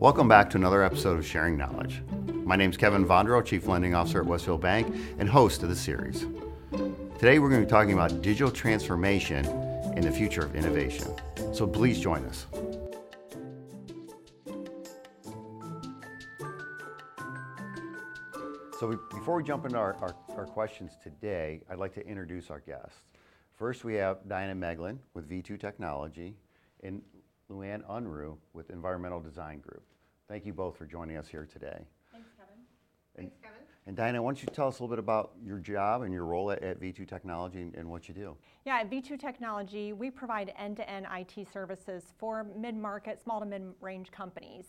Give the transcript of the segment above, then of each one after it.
Welcome back to another episode of Sharing Knowledge. My name's Kevin Vondra, Chief Lending Officer at Westfield Bank and host of the series. Today we're going to be talking about digital transformation and the future of innovation. So please join us. So before we jump into our questions today, I'd like to introduce our guests. First, we have Diana Meglin with V2 Technology and Luann Unruh with Environmental Design Group. Thank you both for joining us here today. Thanks, Kevin. Thanks, Kevin. And Diana, why don't you tell us a little bit about your job and your role at V2 Technology and what you do? Yeah, at V2 Technology, we provide end-to-end IT services for mid-market, small to mid-range companies.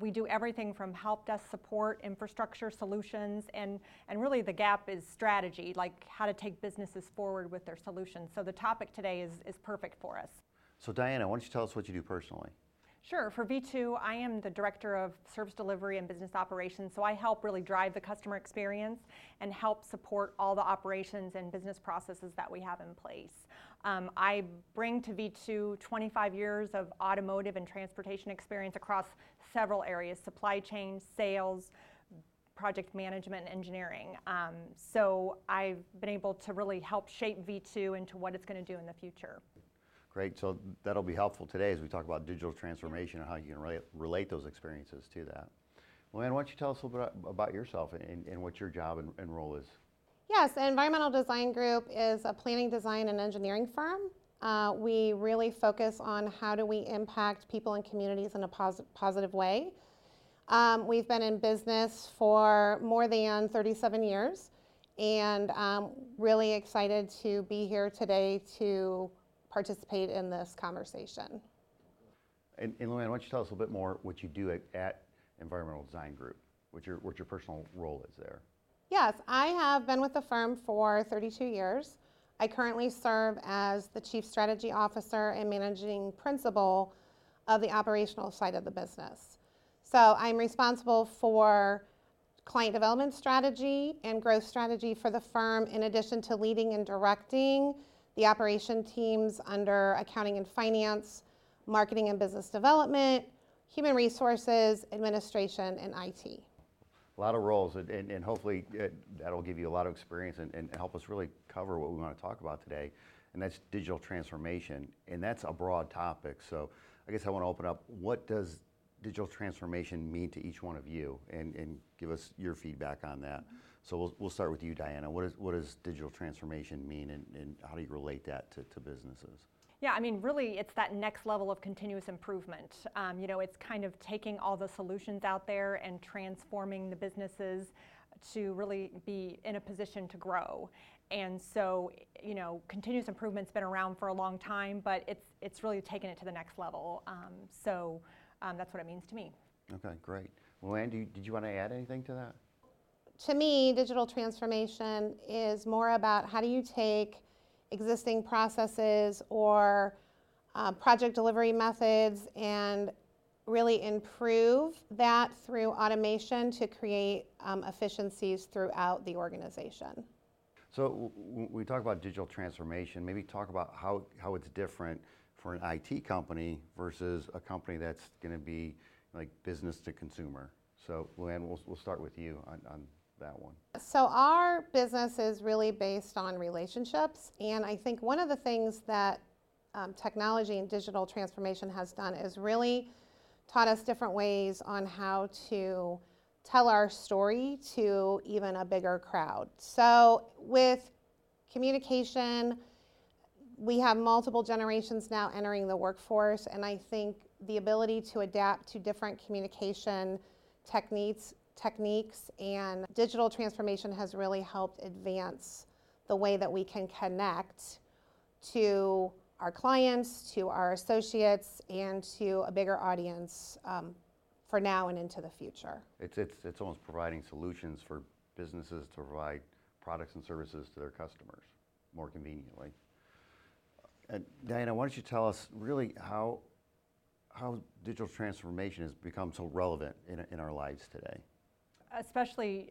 We do everything from help desk support, infrastructure solutions, and really the gap is strategy, like how to take businesses forward with their solutions. So the topic today is perfect for us. So Diana, why don't you tell us what you do personally? Sure. For V2, I am the Director of Service Delivery and Business Operations, so I help really drive the customer experience and help support all the operations and business processes that we have in place. I bring to V2 25 years of automotive and transportation experience across several areas: supply chain, sales, project management, engineering. So I've been able to really help shape V2 into what it's going to do in the future. Great, so that'll be helpful today as we talk about digital transformation and how you can relate those experiences to that. Luann, why don't you tell us a little bit about yourself and what your job and role is? Yes, Environmental Design Group is a planning, design, and engineering firm. We really focus on how do we impact people and communities in a positive way. We've been in business for more than 37 years, and I'm really excited to be here today to participate in this conversation. And Luann, why don't you tell us a little bit more what you do at Environmental Design Group, what your personal role is there? Yes, I have been with the firm for 32 years. I currently serve as the Chief Strategy Officer and Managing Principal of the operational side of the business. So I'm responsible for client development strategy and growth strategy for the firm, in addition to leading and directing the operation teams under accounting and finance, marketing and business development, human resources, administration, and IT. A lot of roles, and hopefully that'll give you a lot of experience and help us really cover what we want to talk about today, and that's digital transformation, and that's a broad topic. So I guess I want to open up, what does digital transformation mean to each one of you, and give us your feedback on that. Mm-hmm. So we'll start with you, Diana. What does digital transformation mean, and how do you relate that to businesses? Yeah, I mean, really, it's that next level of continuous improvement. It's kind of taking all the solutions out there and transforming the businesses to really be in a position to grow. And so, continuous improvement's been around for a long time, but it's really taken it to the next level. That's what it means to me. Okay, great. Luann, did you want to add anything to that? To me, digital transformation is more about how do you take existing processes or project delivery methods and really improve that through automation to create efficiencies throughout the organization. So when we talk about digital transformation, maybe talk about how it's different for an IT company versus a company that's going to be like business to consumer. So Luann, we'll start with you on that one. So our business is really based on relationships, and I think one of the things that technology and digital transformation has done is really taught us different ways on how to tell our story to even a bigger crowd. So with communication, we have multiple generations now entering the workforce, and I think the ability to adapt to different communication techniques and digital transformation has really helped advance the way that we can connect to our clients, to our associates, and to a bigger audience for now and into the future. It's almost providing solutions for businesses to provide products and services to their customers more conveniently. Diana, why don't you tell us really how digital transformation has become so relevant in our lives today? Especially,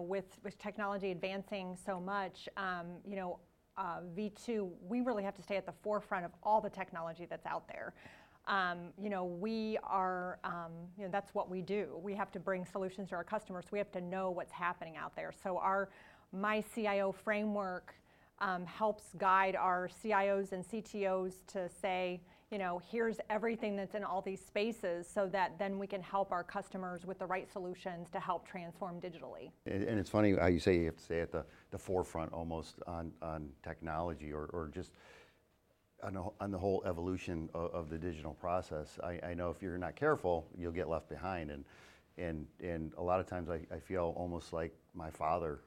with technology advancing so much, V2, we really have to stay at the forefront of all the technology that's out there. We are, that's what we do. We have to bring solutions to our customers. We have to know what's happening out there. So our My CIO framework helps guide our CIOs and CTOs to say, here's everything that's in all these spaces, so that then we can help our customers with the right solutions to help transform digitally. And it's funny how you say you have to stay at the forefront almost on technology or just on the whole evolution of the digital process. I know if you're not careful, you'll get left behind. And a lot of times I feel almost like my father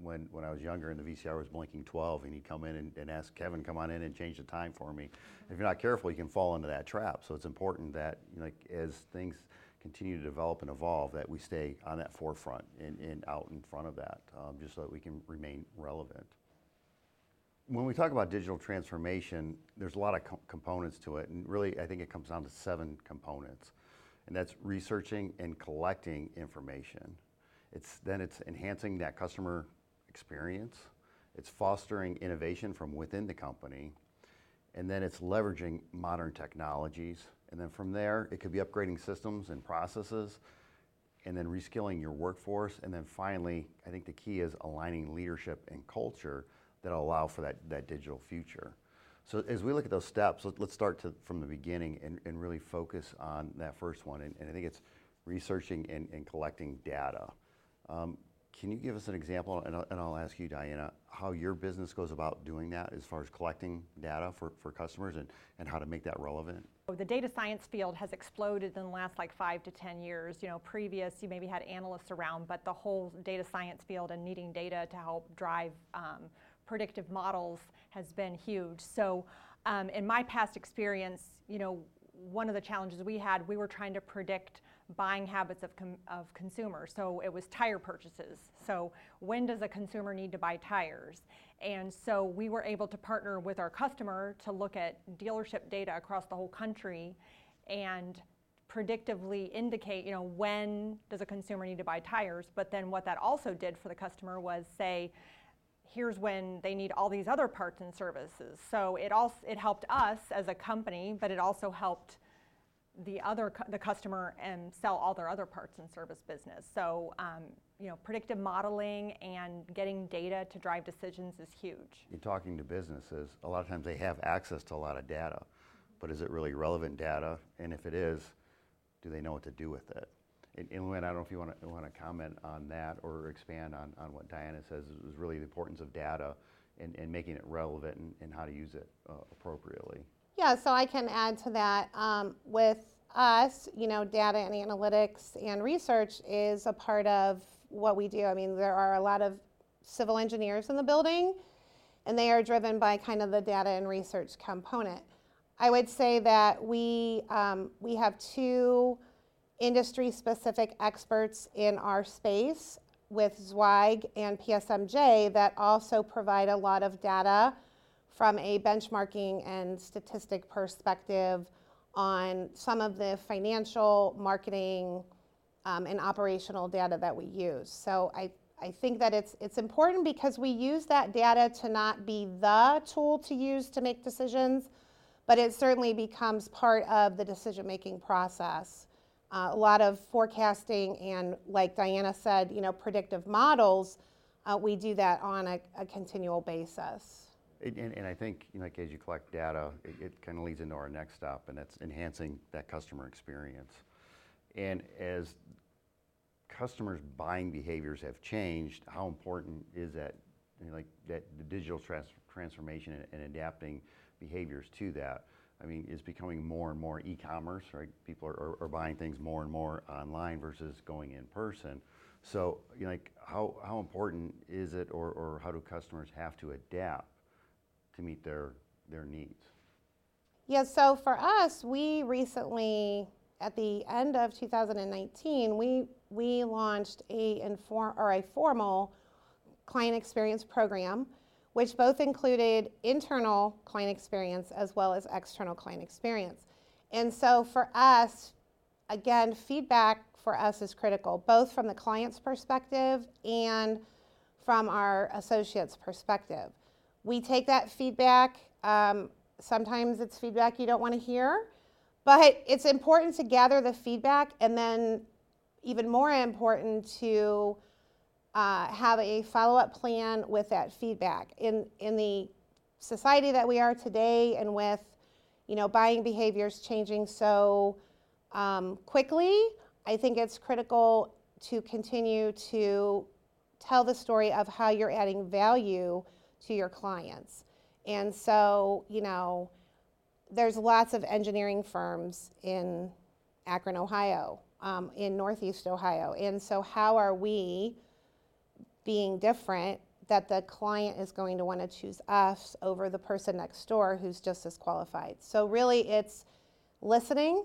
when I was younger and the VCR was blinking 12 and he'd come in and ask, Kevin, come on in and change the time for me. Mm-hmm. If you're not careful, you can fall into that trap. So it's important that as things continue to develop and evolve, that we stay on that forefront and out in front of that, just so that we can remain relevant. When we talk about digital transformation, there's a lot of components to it. And really, I think it comes down to 7 components. And that's researching and collecting information. It's enhancing that customer experience. It's fostering innovation from within the company. And then it's leveraging modern technologies. And then from there, it could be upgrading systems and processes, and then reskilling your workforce. And then finally, I think the key is aligning leadership and culture that allow for that digital future. So as we look at those steps, let's start from the beginning and really focus on that first one. And I think it's researching and collecting data. Can you give us an example, and I'll ask you, Diana, how your business goes about doing that as far as collecting data for customers and how to make that relevant? The data science field has exploded in the last 5 to 10 years. Previous, you maybe had analysts around, but the whole data science field and needing data to help drive predictive models has been huge. So in my past experience, one of the challenges we were trying to predict buying habits of consumers. So it was tire purchases. So when does a consumer need to buy tires? And so we were able to partner with our customer to look at dealership data across the whole country and predictively indicate, when does a consumer need to buy tires? But then what that also did for the customer was say, here's when they need all these other parts and services. So it helped us as a company, but it also helped the customer and sell all their other parts and service business. So predictive modeling and getting data to drive decisions is huge. You're talking to businesses. A lot of times they have access to a lot of data, but is it really relevant data? And if it is, do they know what to do with it? And Luann, I don't know if you want to comment on that or expand on what Diana says is really the importance of data and making it relevant and how to use it appropriately. Yeah, so I can add to that. With us, data and analytics and research is a part of what we do. I mean, there are a lot of civil engineers in the building, and they are driven by kind of the data and research component. I would say that we have 2 industry-specific experts in our space with Zweig and PSMJ that also provide a lot of data from a benchmarking and statistic perspective on some of the financial, marketing, and operational data that we use. So I think that it's important because we use that data to not be the tool to use to make decisions, but it certainly becomes part of the decision-making process. A lot of forecasting and, like Diana said, predictive models, we do that on a continual basis. And I think, as you collect data, it kind of leads into our next stop, and that's enhancing that customer experience. And as customers' buying behaviors have changed, how important is that, that the digital transformation and adapting behaviors to that? I mean, it's becoming more and more e-commerce, right? People are buying things more and more online versus going in person. So, how important is it, or how do customers have to adapt to meet their needs? Yeah, so for us, we recently, at the end of 2019, we launched a formal client experience program, which both included internal client experience as well as external client experience. And so for us, again, feedback for us is critical, both from the client's perspective and from our associates' perspective. We take that feedback. Sometimes it's feedback you don't want to hear, But it's important to gather the feedback, and then even more important to have a follow-up plan with that feedback. In the society that we are today, and with, you know, buying behaviors changing so quickly, I think it's critical to continue to tell the story of how you're adding value to your clients. And so, you know, there's lots of engineering firms in Akron, Ohio, in Northeast Ohio. And so how are we being different that the client is going to want to choose us over the person next door who's just as qualified? So really it's listening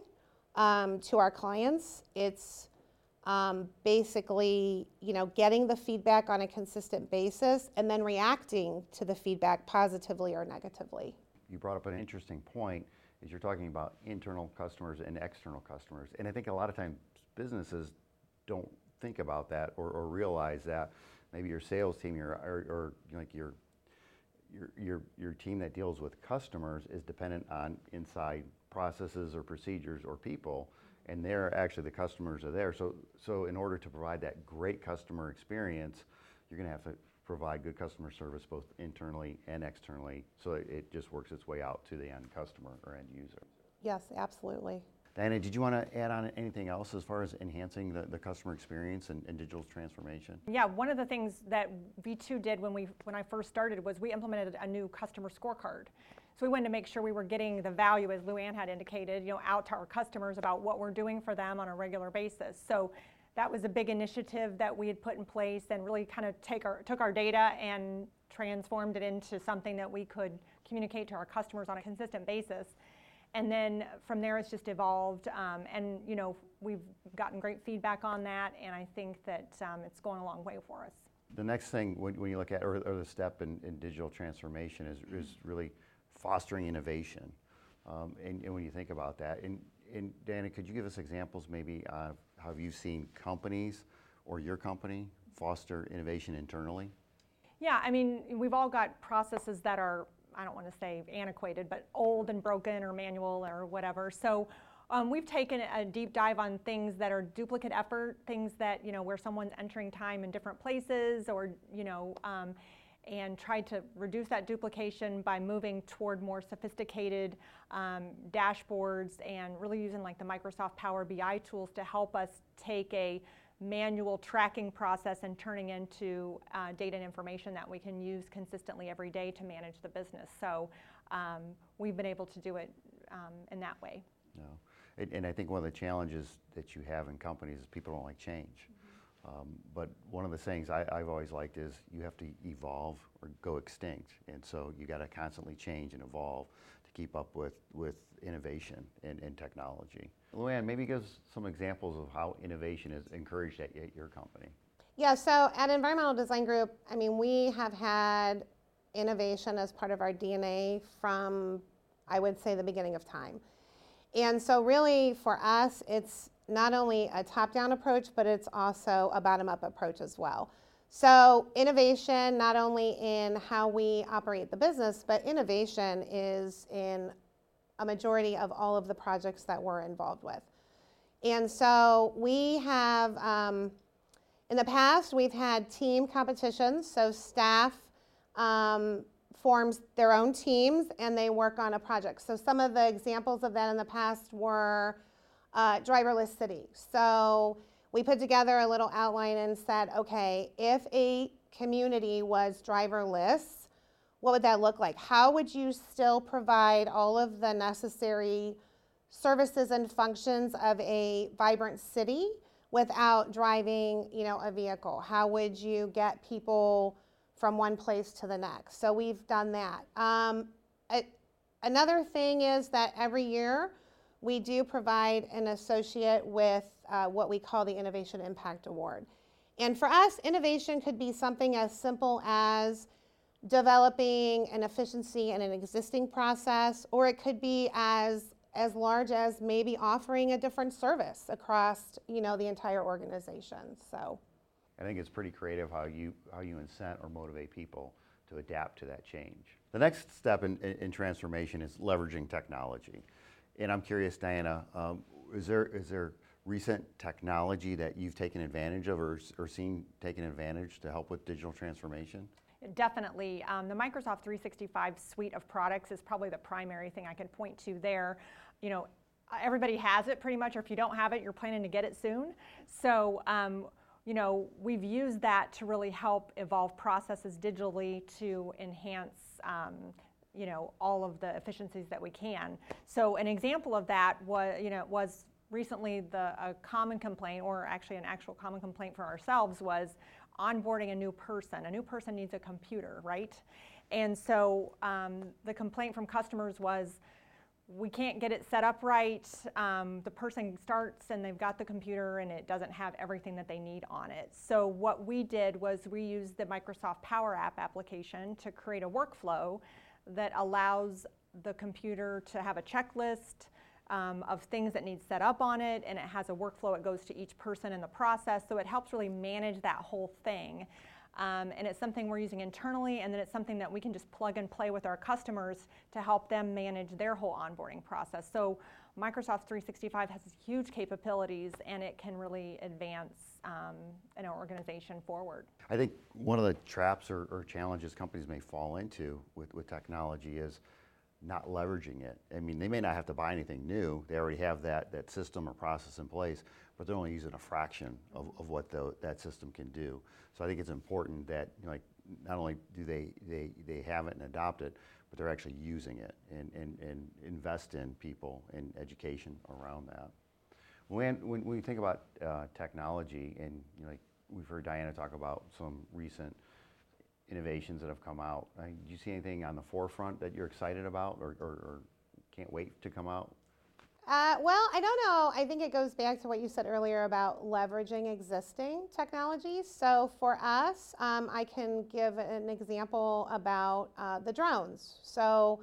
to our clients. It's basically, you know, getting the feedback on a consistent basis and then reacting to the feedback positively or negatively. You brought up an interesting point, is you're talking about internal customers and external customers. And I think a lot of times businesses don't think about that or realize that. Maybe your sales team, or like your team that deals with customers is dependent on inside processes or procedures or people, and they're actually, the customers are there. So in order to provide that great customer experience, you're going to have to provide good customer service both internally and externally, so it just works its way out to the end customer or end user. Yes, absolutely. Diana, did you want to add on anything else as far as enhancing the customer experience and digital transformation? Yeah, one of the things that V2 did when I first started was we implemented a new customer scorecard. So we wanted to make sure we were getting the value, as Luann had indicated, you know, out to our customers about what we're doing for them on a regular basis. So that was a big initiative that we had put in place, and really kind of took our data and transformed it into something that we could communicate to our customers on a consistent basis. And then from there, it's just evolved. And you know, we've gotten great feedback on that, and I think that it's going a long way for us. The next thing when you look at, or the step in digital transformation is really fostering innovation. And when you think about that, and Diana, could you give us examples maybe of how you've seen companies or your company foster innovation internally? Yeah, I mean, we've all got processes that are, I don't want to say antiquated, but old and broken or manual or whatever. So we've taken a deep dive on things that are duplicate effort, things that, you know, where someone's entering time in different places, or, you know, and tried to reduce that duplication by moving toward more sophisticated dashboards, and really using like the Microsoft Power BI tools to help us take a manual tracking process and turning into data and information that we can use consistently every day to manage the business. So we've been able to do it in that way. No, and I think one of the challenges that you have in companies is people don't like change. Mm-hmm. But one of the things I've always liked is you have to evolve or go extinct, and so you got to constantly change and evolve to keep up with innovation and technology. Luann, maybe give us some examples of how innovation is encouraged at your company. Yeah, so at Environmental Design Group, I mean, we have had innovation as part of our DNA from, I would say, the beginning of time. And so really for us, it's not only a top-down approach, but it's also a bottom-up approach as well. So innovation, not only in how we operate the business, but innovation is in a majority of all of the projects that we're involved with. And so we have, in the past, we've had team competitions. So staff forms their own teams and they work on a project. So some of the examples of that in the past were driverless city. So we put together a little outline and said, okay, if a community was driverless, what would that look like? How would you still provide all of the necessary services and functions of a vibrant city without driving, you know, a vehicle? How would you get people from one place to the next? So we've done that. Another thing is that every year we do provide an associate with what we call the Innovation Impact Award. And for us, innovation could be something as simple as developing an efficiency in an existing process, or it could be as large as maybe offering a different service across, you know, the entire organization. So I think it's pretty creative how you incent or motivate people to adapt to that change. The next step in transformation is leveraging technology. And I'm curious, Diana, is there recent technology that you've taken advantage of or seen taken advantage to help with digital transformation? Definitely. The Microsoft 365 suite of products is probably the primary thing I can point to there. You know, everybody has it pretty much, or if you don't have it, you're planning to get it soon. So, you know, we've used that to really help evolve processes digitally to enhance you know, all of the efficiencies that we can. So an example of that was, you know, was recently a common complaint, or actually an actual common complaint for ourselves, was onboarding a new person. A new person needs a computer, right? And so the complaint from customers was, we can't get it set up right. The person starts and they've got the computer and it doesn't have everything that they need on it. So what we did was we used the Microsoft Power App application to create a workflow that allows the computer to have a checklist of things that need set up on it, and it has a workflow that goes to each person in the process, so it helps really manage that whole thing. And it's something we're using internally, and then it's something that we can just plug and play with our customers to help them manage their whole onboarding process. So Microsoft 365 has huge capabilities, and it can really advance an organization forward. I think one of the traps or challenges companies may fall into with technology is not leveraging it. I mean, they may not have to buy anything new. They already have that system or process in place, but they're only using a fraction of what that system can do. So I think it's important that, you know, like, not only do they have it and adopt it, but they're actually using it and invest in people and education around that. When we think about technology, and, you know, like, we've heard Diana talk about some recent innovations that have come out. Do you see anything on the forefront that you're excited about or can't wait to come out? Well, I don't know. I think it goes back to what you said earlier about leveraging existing technologies. So for us, I can give an example about the drones. So,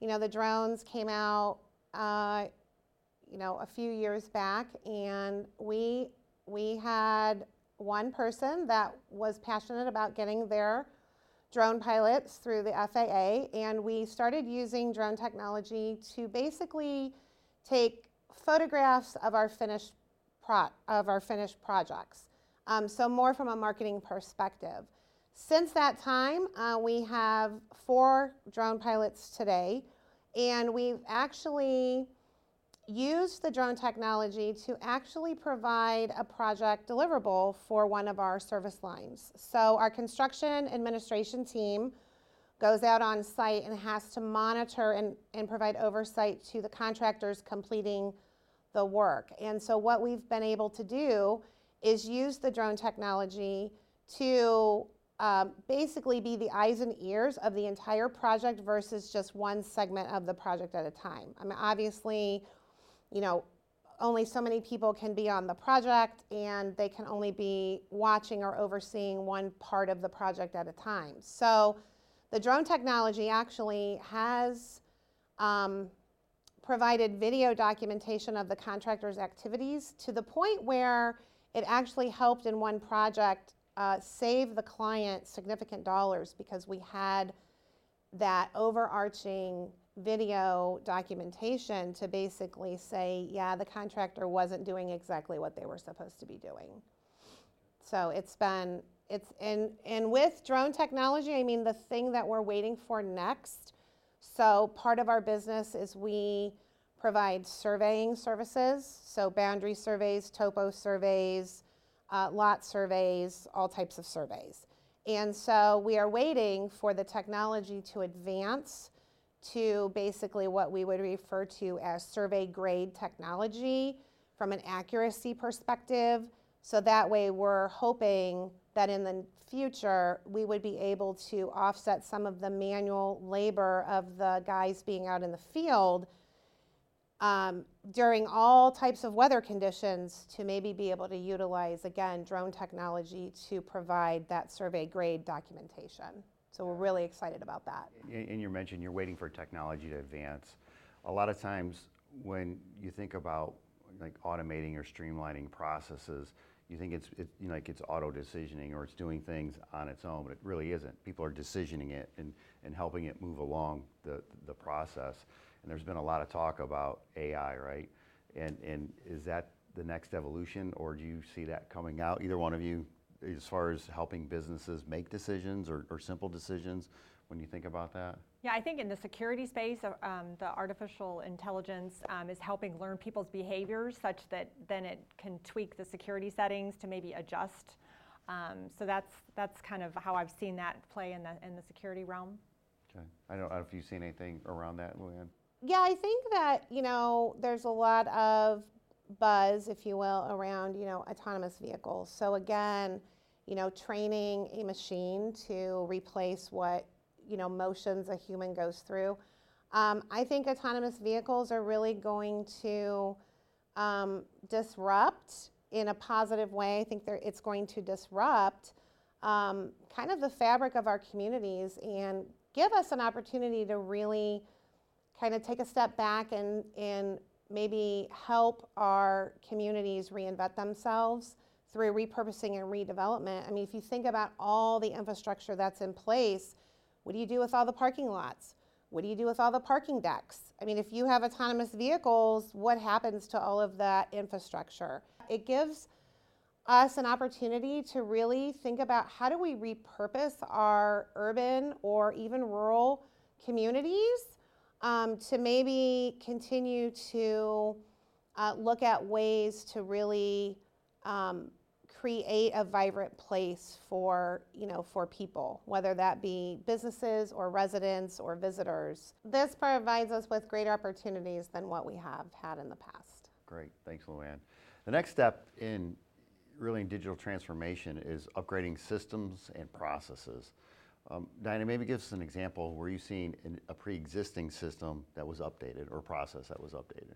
you know, the drones came out, you know, a few years back, and we had one person that was passionate about getting their drone pilots through the FAA, and we started using drone technology to basically take photographs of our finished projects. So more from a marketing perspective. Since that time, we have 4 drone pilots today, and we've actually used the drone technology to actually provide a project deliverable for one of our service lines. So our construction administration team goes out on site and has to monitor and provide oversight to the contractors completing the work. And so what we've been able to do is use the drone technology to basically be the eyes and ears of the entire project versus just one segment of the project at a time. I mean, obviously, you know, only so many people can be on the project, and they can only be watching or overseeing one part of the project at a time. So the drone technology actually has provided video documentation of the contractor's activities to the point where it actually helped in one project save the client significant dollars, because we had that overarching video documentation to basically say, yeah, the contractor wasn't doing exactly what they were supposed to be doing. So and with drone technology, I mean, the thing that we're waiting for next. So part of our business is we provide surveying services, so boundary surveys, topo surveys, lot surveys, all types of surveys. And so we are waiting for the technology to advance to basically what we would refer to as survey grade technology from an accuracy perspective. So that way we're hoping that in the future we would be able to offset some of the manual labor of the guys being out in the field during all types of weather conditions, to maybe be able to utilize, again, drone technology to provide that survey grade documentation. So we're really excited about that. And you mentioned you're waiting for technology to advance. A lot of times when you think about, like, automating or streamlining processes, you think it's you know, like, it's auto decisioning or it's doing things on its own, but it really isn't. People are decisioning it and helping it move along the process. And there's been a lot of talk about AI, right? And is that the next evolution, or do you see that coming out, either one of you, as far as helping businesses make decisions or simple decisions when you think about that? Yeah, I think in the security space, the artificial intelligence is helping learn people's behaviors such that then it can tweak the security settings to maybe adjust. So that's kind of how I've seen that play in the security realm. Okay, I don't know if you've seen anything around that, Luann. Yeah, I think that, you know, there's a lot of buzz, if you will, around, you know, autonomous vehicles. So again, you know, training a machine to replace what, you know, motions a human goes through. I think autonomous vehicles are really going to disrupt in a positive way. I think it's going to disrupt kind of the fabric of our communities and give us an opportunity to really kind of take a step back and maybe help our communities reinvent themselves through repurposing and redevelopment. I mean, if you think about all the infrastructure that's in place, what do you do with all the parking lots? What do you do with all the parking decks? I mean, if you have autonomous vehicles, what happens to all of that infrastructure? It gives us an opportunity to really think about how do we repurpose our urban or even rural communities to maybe continue to look at ways to really create a vibrant place for, you know, for people, whether that be businesses or residents or visitors. This provides us with greater opportunities than what we have had in the past. Great, thanks, Luann. The next step in really in digital transformation is upgrading systems and processes. Diana, maybe give us an example where you've seen a pre-existing system that was updated or process that was updated.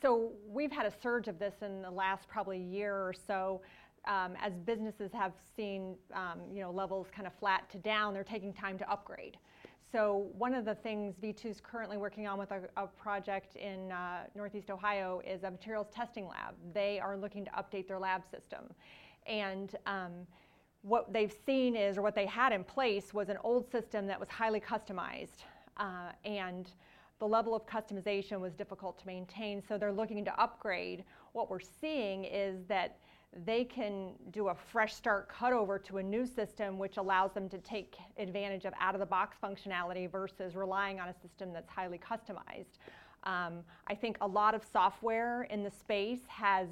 So we've had a surge of this in the last probably year or so. As businesses have seen you know, levels kind of flat to down, they're taking time to upgrade. So one of the things V2 is currently working on with a project in Northeast Ohio is a materials testing lab. They are looking to update their lab system. And what they've seen is, or what they had in place was an old system that was highly customized. And the level of customization was difficult to maintain, so they're looking to upgrade. What we're seeing is that they can do a fresh start cutover to a new system, which allows them to take advantage of out-of-the-box functionality versus relying on a system that's highly customized. I think a lot of software in the space has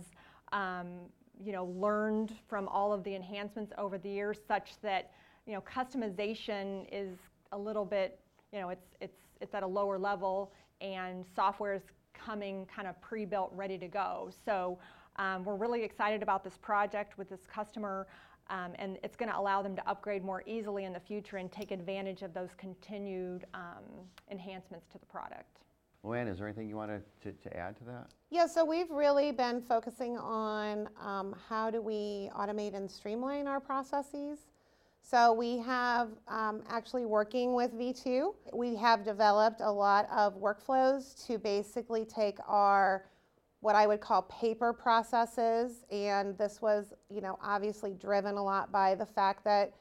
you know, learned from all of the enhancements over the years, such that, you know, customization is a little bit, you know, it's at a lower level, and software is coming kind of pre-built, ready to go. So we're really excited about this project with this customer, and it's going to allow them to upgrade more easily in the future and take advantage of those continued enhancements to the product. Luann, is there anything you wanted to add to that? Yeah, so we've really been focusing on how do we automate and streamline our processes. So we have actually working with V2, we have developed a lot of workflows to basically take our what I would call paper processes, and this was, you know, obviously driven a lot by the fact that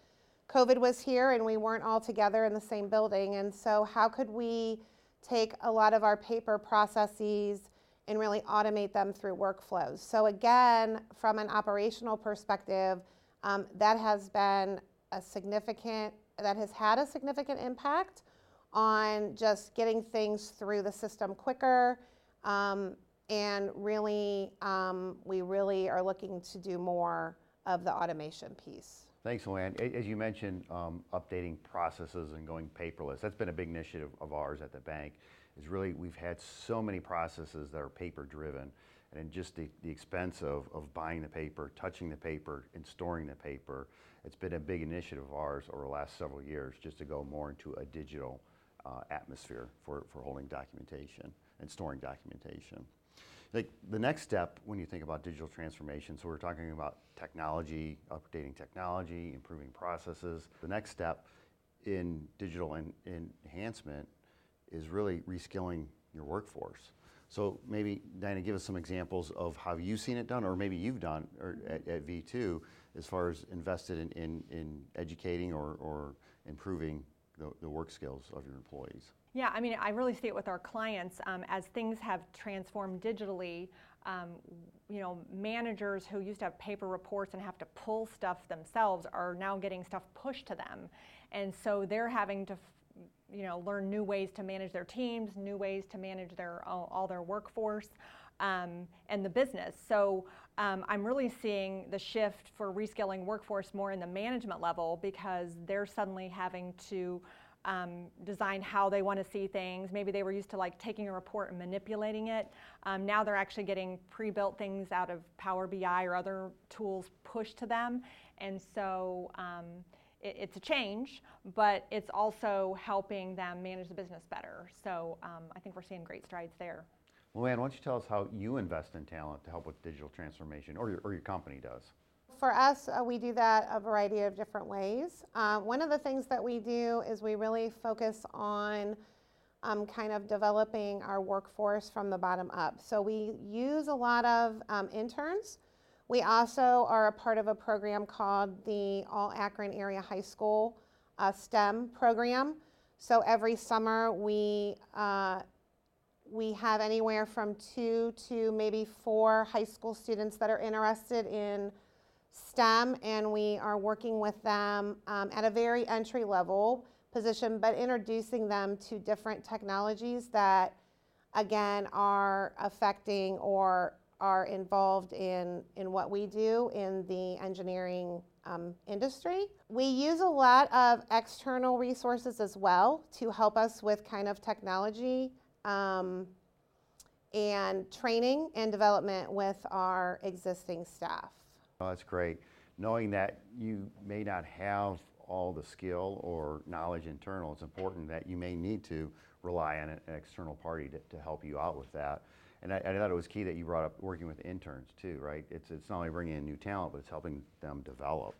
COVID was here and we weren't all together in the same building. And so how could we take a lot of our paper processes and really automate them through workflows? So again, from an operational perspective, that has had a significant impact on just getting things through the system quicker. And really, we really are looking to do more of the automation piece. Thanks, Luann. As you mentioned, updating processes and going paperless, that's been a big initiative of ours at the bank, is really we've had so many processes that are paper driven, and just the expense of buying the paper, touching the paper, and storing the paper. It's been a big initiative of ours over the last several years just to go more into a digital atmosphere for holding documentation and storing documentation. Like the next step when you think about digital transformation, so we're talking about technology, updating technology, improving processes. The next step in digital enhancement is really reskilling your workforce. So maybe, Diana, give us some examples of how you've seen it done, or maybe you've done at V2 as far as invested in educating or improving the work skills of your employees. Yeah, I mean, I really see it with our clients. As things have transformed digitally, you know, managers who used to have paper reports and have to pull stuff themselves are now getting stuff pushed to them. And so they're having to, you know, learn new ways to manage their teams, new ways to manage their all their workforce and the business. So I'm really seeing the shift for reskilling workforce more in the management level, because they're suddenly having to design how they want to see things. Maybe they were used to like taking a report and manipulating it. Now they're actually getting pre-built things out of Power BI or other tools pushed to them. And so it's a change, but it's also helping them manage the business better. So I think we're seeing great strides there. Luann, why don't you tell us how you invest in talent to help with digital transformation, or your company does? For us, we do that a variety of different ways. One of the things that we do is we really focus on kind of developing our workforce from the bottom up. So we use a lot of interns. We also are a part of a program called the All Akron Area High School STEM program. So every summer we have anywhere from 2 to maybe 4 high school students that are interested in STEM, and we are working with them at a very entry-level position, but introducing them to different technologies that, again, are affecting or are involved in what we do in the engineering industry. We use a lot of external resources as well to help us with kind of technology and training and development with our existing staff. Oh, that's great. Knowing that you may not have all the skill or knowledge internal, it's important that you may need to rely on an external party to help you out with that. And I thought it was key that you brought up working with interns too, right? It's not only bringing in new talent, but it's helping them develop.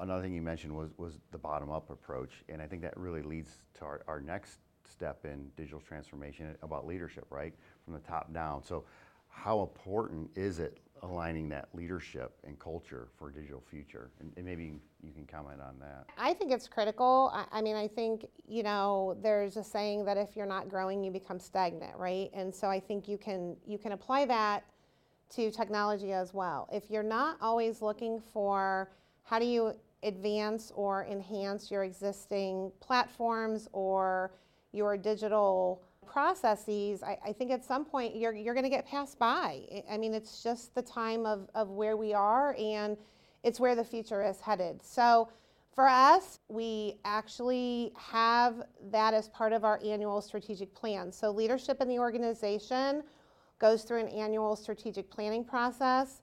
Another thing you mentioned was the bottom-up approach, and I think that really leads to our next step in digital transformation about leadership, right? From the top down. So how important is it aligning that leadership and culture for a digital future? And maybe you can comment on that. I think it's critical. I mean, I think, you know, there's a saying that if you're not growing, you become stagnant, right? And so I think you can apply that to technology as well. If you're not always looking for how do you advance or enhance your existing platforms or your digital processes, I think at some point you're going to get passed by. I mean, it's just the time of where we are, and it's where the future is headed. So for us, we actually have that as part of our annual strategic plan. So leadership in the organization goes through an annual strategic planning process,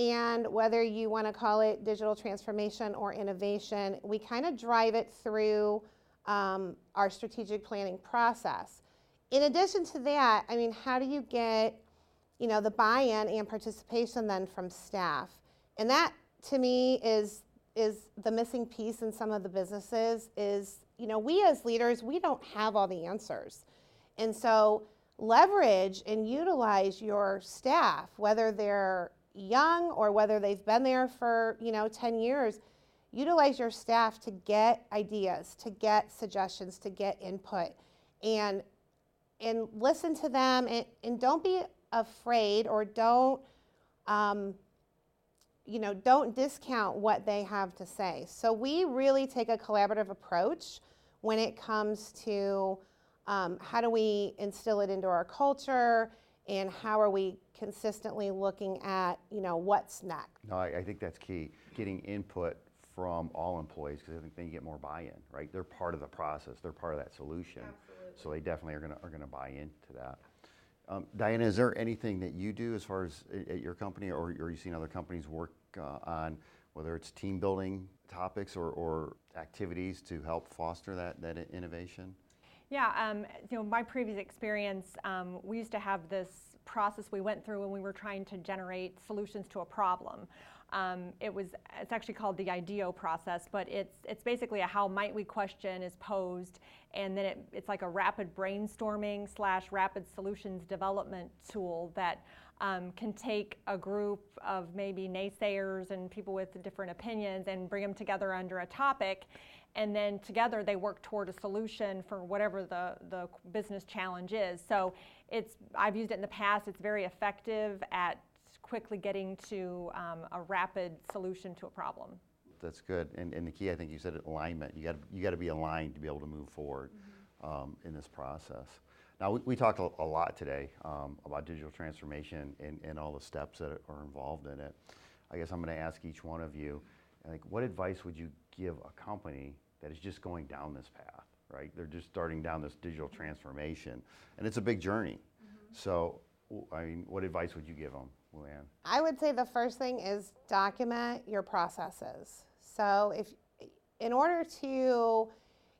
and whether you want to call it digital transformation or innovation, we kind of drive it through our strategic planning process. In addition to that, I mean, how do you get, you know, the buy-in and participation then from staff? And that, to me, is the missing piece in some of the businesses is, you know, we as leaders, we don't have all the answers. And so leverage and utilize your staff, whether they're young or whether they've been there for, you know, 10 years, utilize your staff to get ideas, to get suggestions, to get input. And listen to them, and don't be afraid, or don't, you know, don't discount what they have to say. So we really take a collaborative approach when it comes to how do we instill it into our culture, and how are we consistently looking at, you know, what's next. No, I think that's key, getting input from all employees, because I think they get more buy-in, right? They're part of the process, they're part of that solution. Absolutely. So they definitely are going to buy into that. Diana, is there anything that you do as far as at your company, or you've seen other companies work on, whether it's team building topics or activities to help foster that innovation? Yeah, you know, my previous experience, we used to have this process we went through when we were trying to generate solutions to a problem. It's actually called the IDEO process, but it's basically a how might we question is posed, and then it's like a rapid brainstorming / rapid solutions development tool that can take a group of maybe naysayers and people with different opinions and bring them together under a topic, and then together they work toward a solution for whatever the business challenge is. So it's, I've used it in the past. It's very effective at quickly getting to a rapid solution to a problem. That's good. And the key, I think you said, alignment. You got to be aligned to be able to move forward in this process. Now, we talked a lot today about digital transformation and all the steps that are involved in it. I guess I'm going to ask each one of you, like, what advice would you give a company that is just going down this path, right? They're just starting down this digital transformation, and it's a big journey. Mm-hmm. So, I mean, what advice would you give them, Luann? I would say the first thing is document your processes. So, in order to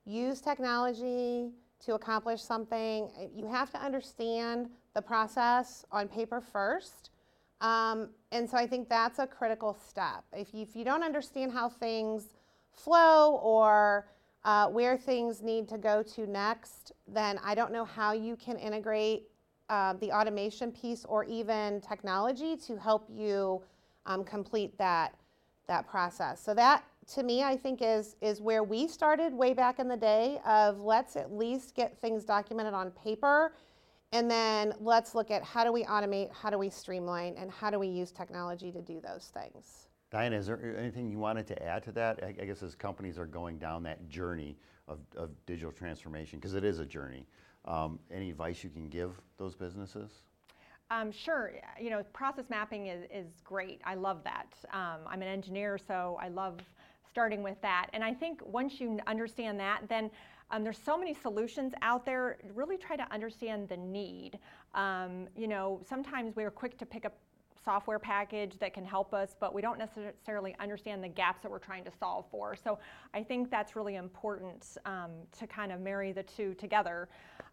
use technology to accomplish something, you have to understand the process on paper first. And so I think that's a critical step. If you don't understand how things flow or where things need to go to next, then I don't know how you can integrate the automation piece or even technology to help you complete that process. So that, to me, I think is where we started way back in the day of, let's at least get things documented on paper, and then let's look at how do we automate, how do we streamline, and how do we use technology to do those things. Diana, is there anything you wanted to add to that? I guess as companies are going down that journey of digital transformation, because it is a journey, any advice you can give those businesses? Sure. You know, process mapping is great. I love that. I'm an engineer, so I love starting with that. And I think once you understand that, then there's so many solutions out there. Really try to understand the need. You know, sometimes we're quick to pick up software package that can help us, but we don't necessarily understand the gaps that we're trying to solve for. So I think that's really important to kind of marry the two together.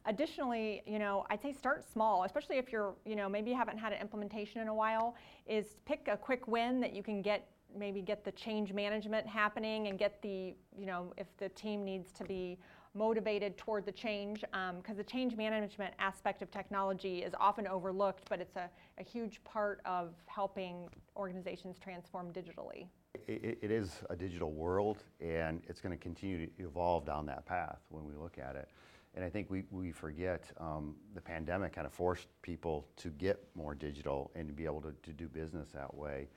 Additionally, you know, I'd say start small, especially if you're, you know, maybe you haven't had an implementation in a while, is pick a quick win that you can get, maybe get the change management happening and get the, you know, if the team needs to be motivated toward the change, because the change management aspect of technology is often overlooked, but it's a huge part of helping organizations transform digitally. It is a digital world, and it's going to continue to evolve down that path when we look at it. And I think we forget the pandemic kind of forced people to get more digital and to be able to do business that way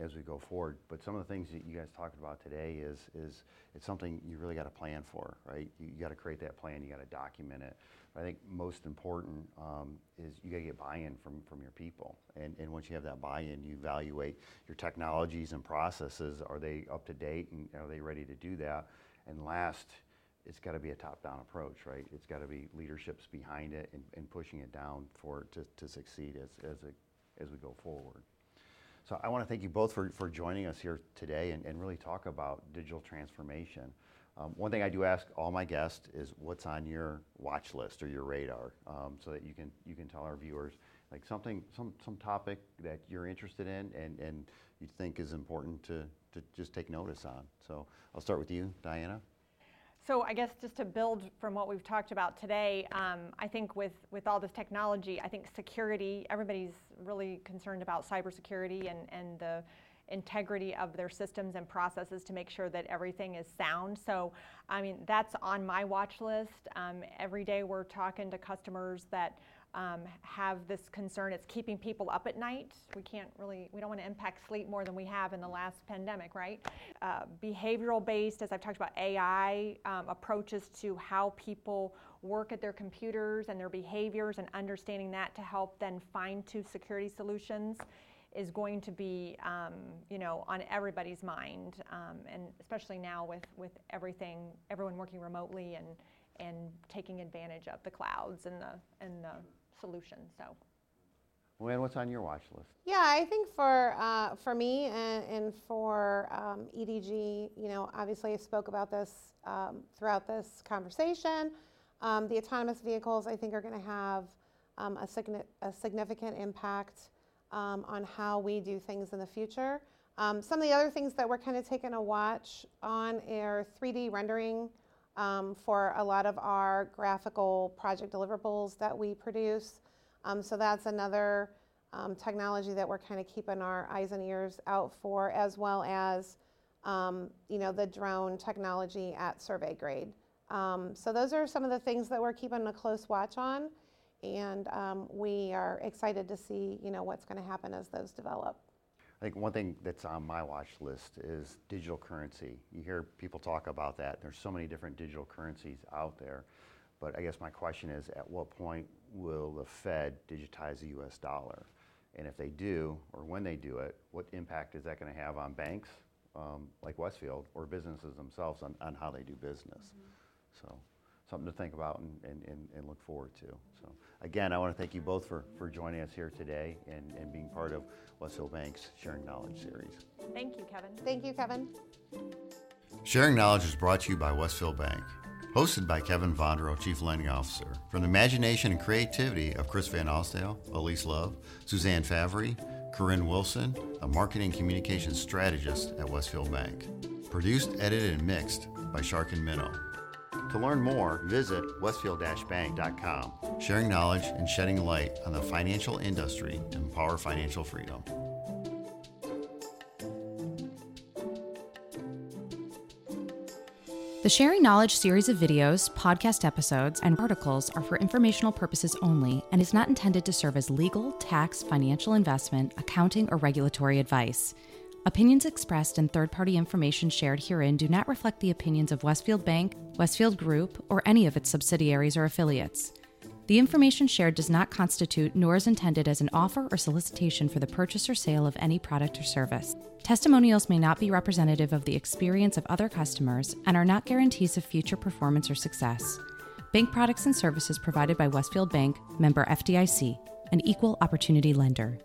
as we go forward. But some of the things that you guys talked about today is it's something you really got to plan for, right? You got to create that plan, you got to document it. But I think most important is you got to get buy-in from your people. And once you have that buy-in, you evaluate your technologies and processes. Are they up to date, and are they ready to do that? And last, it's got to be a top-down approach, right? It's got to be leaderships behind it and pushing it down for it to succeed as we go forward. So I want to thank you both for joining us here today and really talk about digital transformation. One thing I do ask all my guests is what's on your watch list or your radar, so that you can tell our viewers like some topic that you're interested in and you think is important to just take notice on. So I'll start with you, Diana. So I guess just to build from what we've talked about today, I think with all this technology, I think security, everybody's really concerned about cybersecurity and the integrity of their systems and processes to make sure that everything is sound. So, I mean, that's on my watch list. Every day we're talking to customers that have this concern. It's keeping people up at night. We don't want to impact sleep more than we have in the last pandemic, right? Behavioral based, as I've talked about, AI approaches to how people work at their computers and their behaviors, and understanding that to help then fine-tune security solutions is going to be, you know, on everybody's mind, and especially now with everyone working remotely and taking advantage of the clouds and the solution. So, Luann, what's on your watch list? Yeah, I think for me and for EDG, you know, obviously I spoke about this throughout this conversation. The autonomous vehicles, I think, are going to have a significant impact on how we do things in the future. Some of the other things that we're kind of taking a watch on are 3D rendering for a lot of our graphical project deliverables that we produce. So that's another technology that we're kind of keeping our eyes and ears out for, as well as you know, the drone technology at survey grade. So those are some of the things that we're keeping a close watch on, and we are excited to see, you know, what's going to happen as those develop. I think one thing that's on my watch list is digital currency. You hear people talk about that. There's so many different digital currencies out there, but I guess my question is, at what point will the Fed digitize the US dollar? And if they do, or when they do it, what impact is that going to have on banks like Westfield or businesses themselves on how they do business? Mm-hmm. So something to think about and look forward to. So again, I want to thank you both for joining us here today and being part of Westfield Bank's Sharing Knowledge series. Thank you, Kevin. Thank you, Kevin. Sharing Knowledge is brought to you by Westfield Bank. Hosted by Kevin Vondra, Chief Lending Officer. From the imagination and creativity of Chris Van Alsdale, Elise Love, Suzanne Favre, Corinne Wilson, a marketing communications strategist at Westfield Bank. Produced, edited, and mixed by Shark and Minnow. To learn more, visit westfield-bank.com, sharing knowledge and shedding light on the financial industry to empower financial freedom. The Sharing Knowledge series of videos, podcast episodes, and articles are for informational purposes only and is not intended to serve as legal, tax, financial investment, accounting, or regulatory advice. Opinions expressed and third-party information shared herein do not reflect the opinions of Westfield Bank, Westfield Group, or any of its subsidiaries or affiliates. The information shared does not constitute nor is intended as an offer or solicitation for the purchase or sale of any product or service. Testimonials may not be representative of the experience of other customers and are not guarantees of future performance or success. Bank products and services provided by Westfield Bank, member FDIC, an equal opportunity lender.